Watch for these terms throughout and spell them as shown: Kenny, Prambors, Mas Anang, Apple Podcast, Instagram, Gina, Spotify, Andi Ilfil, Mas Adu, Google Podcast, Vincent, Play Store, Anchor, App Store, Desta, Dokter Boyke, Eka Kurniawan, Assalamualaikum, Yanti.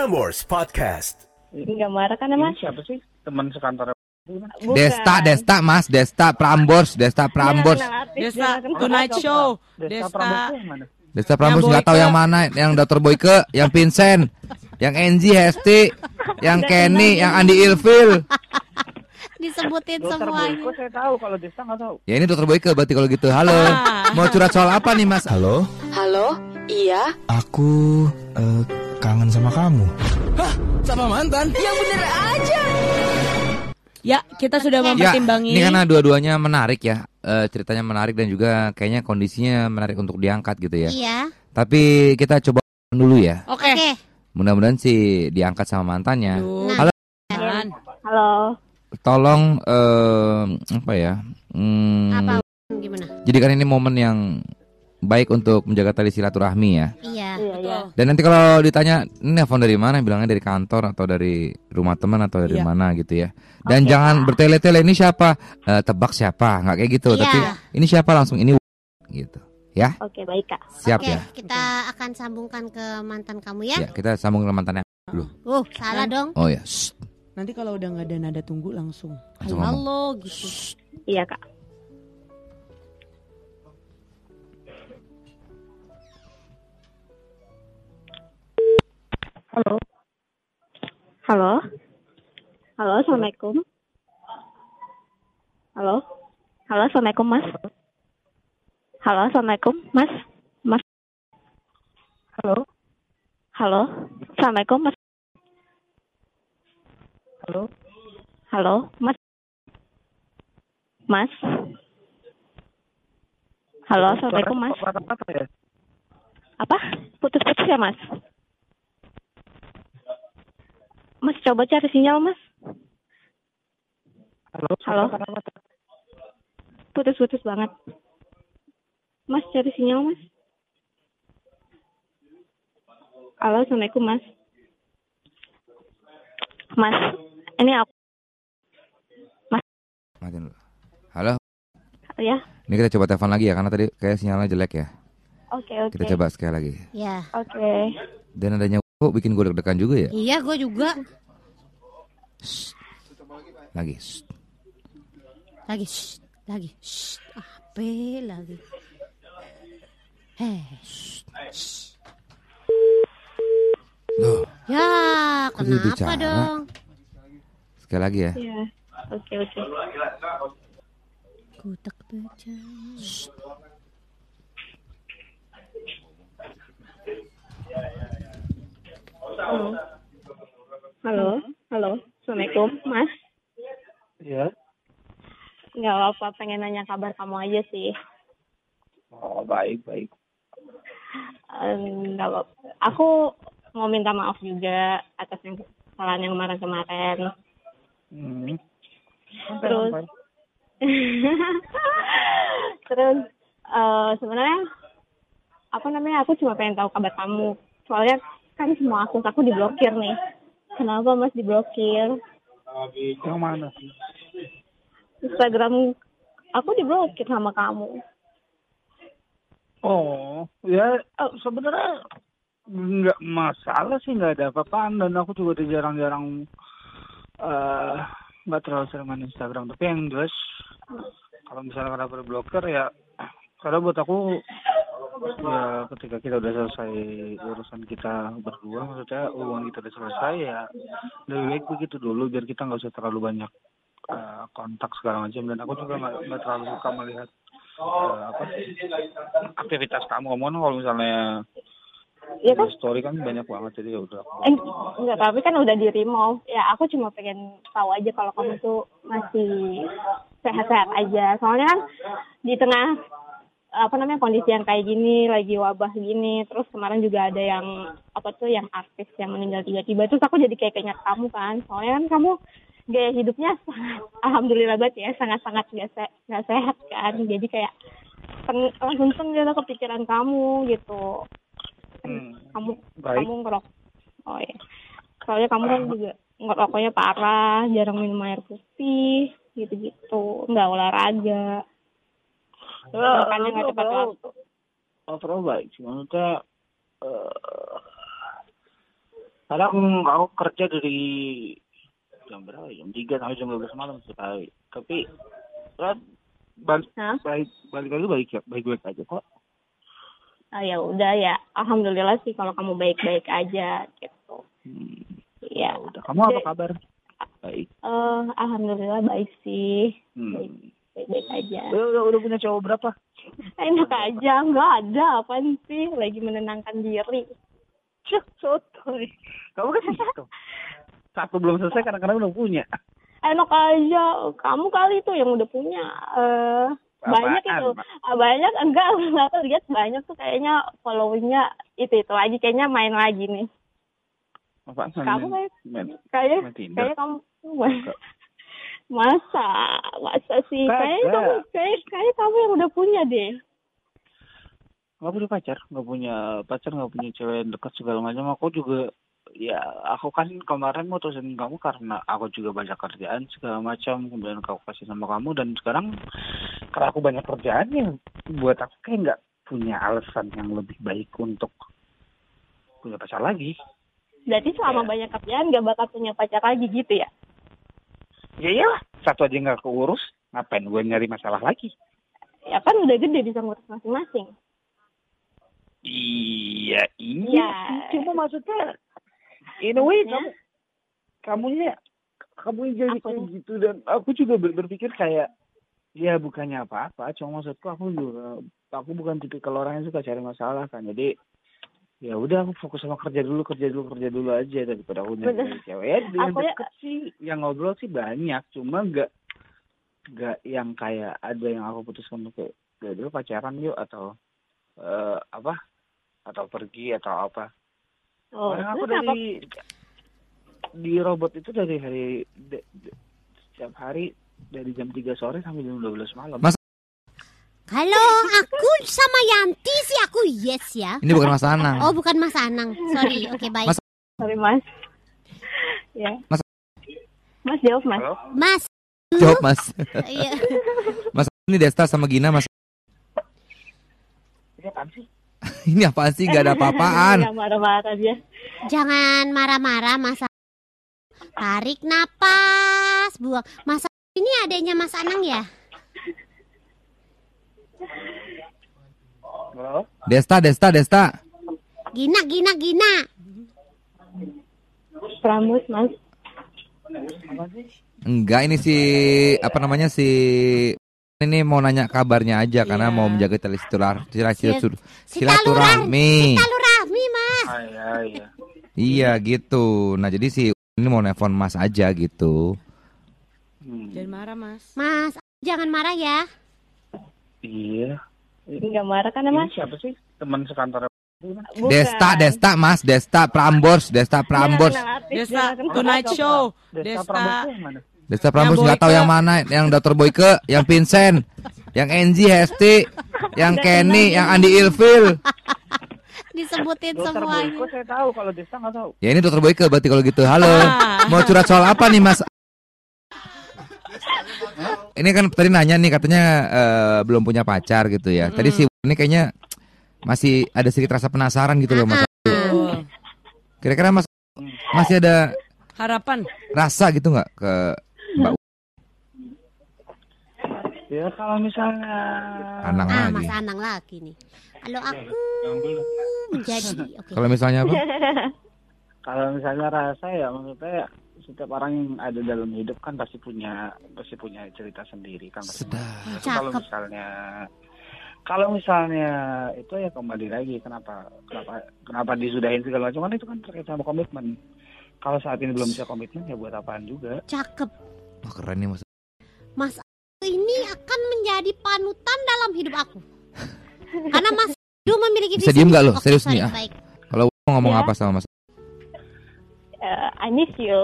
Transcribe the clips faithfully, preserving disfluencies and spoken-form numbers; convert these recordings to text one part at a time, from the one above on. Prambors Podcast. Enggak marah kan Mas? Ini siapa sih? Teman sekantor. Bukan. Desta, Desta Mas, Desta Prambors, Desta Prambors. Desta Tonight Show. Desta Prambors. Desta Prambors enggak tahu yang mana, yang Dokter Boyke, yang Vincent, yang N J, H S T, yang Kenny, yang Andi Ilfil. Disebutin semuanya. Dokter Boyke saya tahu, kalau Desta enggak tahu. Ya ini Dokter Boyke berarti kalau gitu. Halo. Mau curhat soal apa nih Mas? Halo. Halo. Iya. Aku uh, kangen sama kamu. Hah? Sama mantan? Yang bener aja. Ya, kita sudah mempertimbangi. Ya, ini karena dua-duanya menarik ya. Uh, ceritanya menarik dan juga kayaknya kondisinya menarik untuk diangkat gitu ya. Iya. Tapi kita coba dulu ya. Oke. Okay. Mudah-mudahan sih diangkat sama mantannya. Duh. Halo. Halo. Tolong uh, apa ya? Hmm, apa? Gimana? Jadi kan ini momen yang baik untuk menjaga tali silaturahmi ya. Iya. Dan nanti kalau ditanya ini nelfon dari mana, bilangnya dari kantor atau dari rumah teman atau dari iya. mana gitu ya. Dan okay, jangan bertele-tele ini siapa, uh, tebak siapa, nggak kayak gitu. Iya. Tapi ini siapa langsung ini gitu ya. Oke baik Kak. Siap Oke, ya. Kita akan sambungkan ke mantan kamu ya. Ya kita sambung ke mantannya dulu. Uh salah dong. Oh ya. Shh. Nanti kalau udah nggak ada nada tunggu langsung. langsung Halo ngomong. Gitu. Shh. Iya Kak. Halo. Halo. Halo, Assalamualaikum. Halo. Halo, Assalamualaikum, Mas. Halo, Assalamualaikum, Mas. Mas. Halo. Halo. Assalamualaikum, Mas. Halo. Halo, Mas. Mas. Halo, Assalamualaikum, Mas. Apa? Putus-putus ya, Mas? Mas, coba cari sinyal, Mas. Halo. Halo. Putus-putus banget. Mas, cari sinyal, Mas. Halo, Assalamualaikum, Mas. Mas, ini aku. Mas. Halo. Ya. Ini kita coba telepon lagi ya, karena tadi kayak sinyalnya jelek ya. Oke, okay, oke. Okay. Kita coba sekali lagi. Ya. Oke. Okay. Dan adanya kok oh, bikin gue deg-degan juga ya? Iya, gue juga. Shh. Lagi. Shh. Lagi. Shh. Lagi. Shh. Apa lagi? Heh. Loh. Ya, kenapa dong? Sekali lagi ya. Iya. Oke, oke. Kutak baca. Shh. Halo. Halo, halo, Assalamualaikum, Mas. Iya. Gak apa-apa, pengen nanya kabar kamu aja sih. Oh, baik, baik. Um, gak apa-apa. Aku mau minta maaf juga atas yang kesalahan yang kemarin-kemarin. Hmm. Terus, terus uh, sebenarnya apa namanya? Aku cuma pengen tahu kabar kamu. Soalnya kan semua akun aku diblokir nih. Kenapa Mas diblokir? Yang mana sih? Instagram aku diblokir sama kamu. Oh, ya sebenarnya nggak masalah sih, nggak ada apa-apaan. Dan aku juga jarang-jarang uh, nggak terlalu sering main Instagram. Tapi yang jelas kalau misalnya karena berblokir ya, karena buat aku ya ketika kita udah selesai urusan kita berdua, maksudnya hubungan kita udah selesai ya lebih baik begitu dulu biar kita nggak usah terlalu banyak uh, kontak segala macam. Dan aku juga nggak nggak terlalu suka melihat uh, apa aktivitas kamu omong kalau misalnya ya kan? Story kan banyak banget jadi ya udah eh, enggak, tapi kan udah di remove ya. Aku cuma pengen tahu aja kalau kamu tuh masih sehat-sehat aja, soalnya kan di tengah apa namanya kondisi yang kayak gini, lagi wabah gini, terus kemarin juga ada yang apa tuh yang artis yang meninggal tiba-tiba, terus aku jadi kayak keinget kamu kan, soalnya kan kamu gaya hidupnya sangat alhamdulillah banget ya, sangat-sangat gak, se- gak sehat kan, jadi kayak pen- langsung gitu kepikiran kamu gitu. hmm, kamu baik. Kamu ngerokok, oh ya soalnya kamu kan juga ngerokoknya parah, jarang minum air putih gitu-gitu, nggak olahraga. Loh, makannya nggak tepat waktu. Overall baik, cuma kita uh, Kadang aku kerja dari jam berapa? Jam tiga sampai jam dua belas malam sekali. Tapi balik balik balik lagi baik baik baik aja kok. Oh ya udah ya, alhamdulillah sih kalau kamu baik-baik aja gitu. Hmm. Ya. Udah. Kamu apa kabar? Baik. Uh, alhamdulillah baik sih. Hmm. Baik, baik-baik aja. Udah, udah punya cowok berapa? Enak aja, nggak ada apaan sih, lagi menenangkan diri. Cuk, sotoy. Kamu kan gitu. Satu belum selesai karena udah punya. Enak aja, kamu kali itu yang udah punya. Uh, banyak itu banyak enggak aku lihat banyak tuh kayaknya followingnya itu itu lagi kayaknya main lagi nih. Apaan, kamu kayak kayak kayak kamu masa masa sih kayak kamu kayak kayak kamu yang udah punya deh. Nggak punya pacar, nggak punya pacar nggak punya cewek dekat segala macam. Aku juga ya aku kan kemarin mutusin kamu karena aku juga banyak kerjaan segala macam, kemudian aku kasih sama kamu, dan sekarang karena aku banyak kerjaan ya buat aku kayak nggak punya alasan yang lebih baik untuk punya pacar lagi. Berarti selama ya. Banyak kerjaan nggak bakal punya pacar lagi gitu ya? Ya iyalah, satu aja nggak keurus ngapain gue nyari masalah lagi? Ya kan udah gede bisa ngurus masing-masing. Iya iya ya. Cuma maksudnya in a way kamu kamunya kamu jadi kayak gitu, dan aku juga berpikir kayak ya bukannya apa-apa, cuma maksudku aku juga aku bukan tipikal orang yang suka cari masalah kan, jadi ya udah aku fokus sama kerja dulu kerja dulu kerja dulu aja daripada aku nyari cewek. Ya, yang deket sih yang ngobrol sih banyak, cuma nggak nggak yang kayak ada yang aku putuskan untuk kayak ya dulu pacaran yuk atau Uh, apa atau pergi atau apa. Oh, aku dari apa? Di robot itu dari hari de, de, setiap hari dari jam tiga sore sampai jam dua belas malam. Mas, kalau aku sama Yanti sih aku yes ya. Ini bukan Mas Anang. Oh, bukan Mas Anang. Sorry. Oke, okay, baik. Mas. Sorry, Mas. Ya. Mas. Mas jawab, Mas. Halo? Mas. Jawab, Mas. Iya. Mas, ini Desta sama Gina, Mas. Ini apaan sih? Ini apaan sih? Gak ada apa-apaan. Jangan marah-marah dia. Jangan marah-marah Mas. Tarik napas, buang. Mas ini adanya Mas Anang ya? Halo? Desta, Desta, Desta. Gina, Gina, Gina. Prambors, Mas. Enggak, ini si apa namanya si ini mau nanya kabarnya aja karena yeah. Mau menjaga tali silaturahmi. Silaturahmi, Mas. Ah, iya, iya. Iya, gitu. Nah, jadi si ini mau nelfon Mas aja gitu. Hmm. Jangan marah, Mas. Mas, jangan marah ya. Iya. Enggak marah kan, Mas? Ini siapa sih? Teman sekantor. Bukan. Desta, Desta, Mas, Desta Prambors, Desta Prambors. Nah, Desta Tonight Show. Desta, Desta Prambors mana? Desta Prambors nggak tahu yang mana, yang Dokter Boyke, yang Vincent, yang N J, H S T, yang Kenny, yang Andi Ilfil. Disebutin semuanya. Dokter Boyke saya tahu, kalau Desta nggak tahu. Ya ini Dokter Boyke berarti kalau gitu. Halo, mau curhat soal apa nih Mas? Ini kan tadi nanya nih katanya uh, belum punya pacar gitu ya. Tadi sih ini kayaknya masih ada sedikit rasa penasaran gitu loh Mas. Kira-kira Mas masih ada harapan rasa gitu nggak ke Mbak? Ya kalau misalnya Anang ah, lagi. Mas Anang lagi nih. Kalau aku menjadi okay. Kalau misalnya apa? Kalau misalnya rasa ya maksudnya setiap orang yang ada dalam hidup kan pasti punya pasti punya cerita sendiri kan. Kalau misalnya kalau misalnya itu ya kembali lagi kenapa kenapa kenapa disudahin segala macam, kan itu kan terkait sama komitmen. Kalau saat ini belum bisa komitmen ya buat apaan juga. Cakep. Wah keren nih Mas. Mas ini akan menjadi panutan dalam hidup aku. Karena Mas Adu memiliki visi. Bisa diem gak lo? Okay, serius nih ah. Kalau mau ngomong yeah. Apa sama Mas? Uh, I miss you.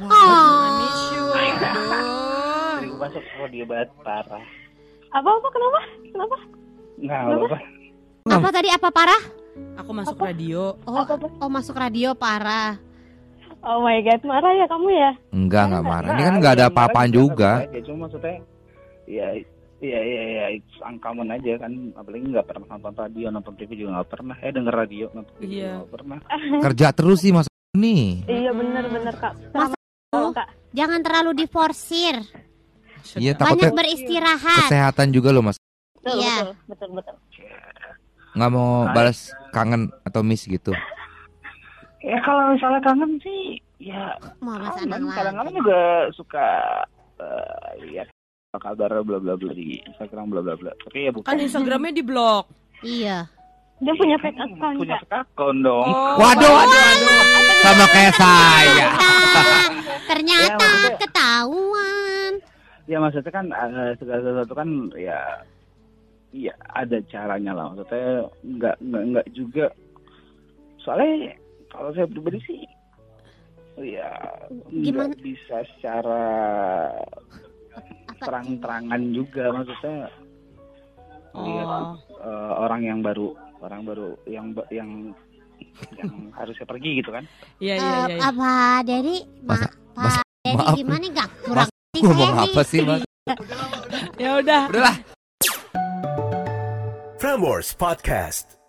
Wow. Oh. I miss you. Aduh. Masuk kalau dia banget parah. Apa-apa kenapa? Kenapa? Nggak apa-apa. Apa tadi apa parah? Aku masuk apa? Radio. Oh, apa-apa? Oh masuk radio parah. Oh my god, marah ya kamu ya? Enggak, enggak marah. Ini kan enggak ada apa-apaan juga. Ya cuma maksudnya ya ya ya ya it's uncommon aja kan, apalagi enggak pernah nonton radio, nonton T V juga enggak pernah. Eh denger radio, nonton T V yeah. Juga enggak pernah. Kerja terus sih Mas. nih. Iya benar-benar Kak. Masa oh, Kak. Jangan terlalu diforsir. Iya, banyak beristirahat. Kesehatan juga loh Mas. Betul, iya. Betul, betul, betul. Nggak mau balas kangen atau miss gitu. Ya kalau misalnya kangen sih ya kangen. Kadang-kadang juga suka uh, lihat kabar bla bla bla di Instagram bla bla bla. Tapi ya bukan. Kan Instagramnya di blok. Iya. Dia punya fake account. Punya fake account dong. Oh. Waduh, waduh, waduh. Sama kayak saya. Ternyata ya, ketahuan. Ya maksudnya kan uh, segala sesuatu kan ya iya ada caranya lah. Maksudnya nggak nggak nggak juga. Soalnya kalau saya pribadi sih, ya nggak bisa secara terang-terangan juga maksudnya oh. Lihat uh, orang yang baru, orang baru yang yang yang harusnya pergi gitu kan? Iya iya iya. Uh, apa dari Mas, Mas, Pak Dedi gimana nggak kurang sih? Ngomong apa sih Mas? Ya udah. Udahlah. Prambors Podcast.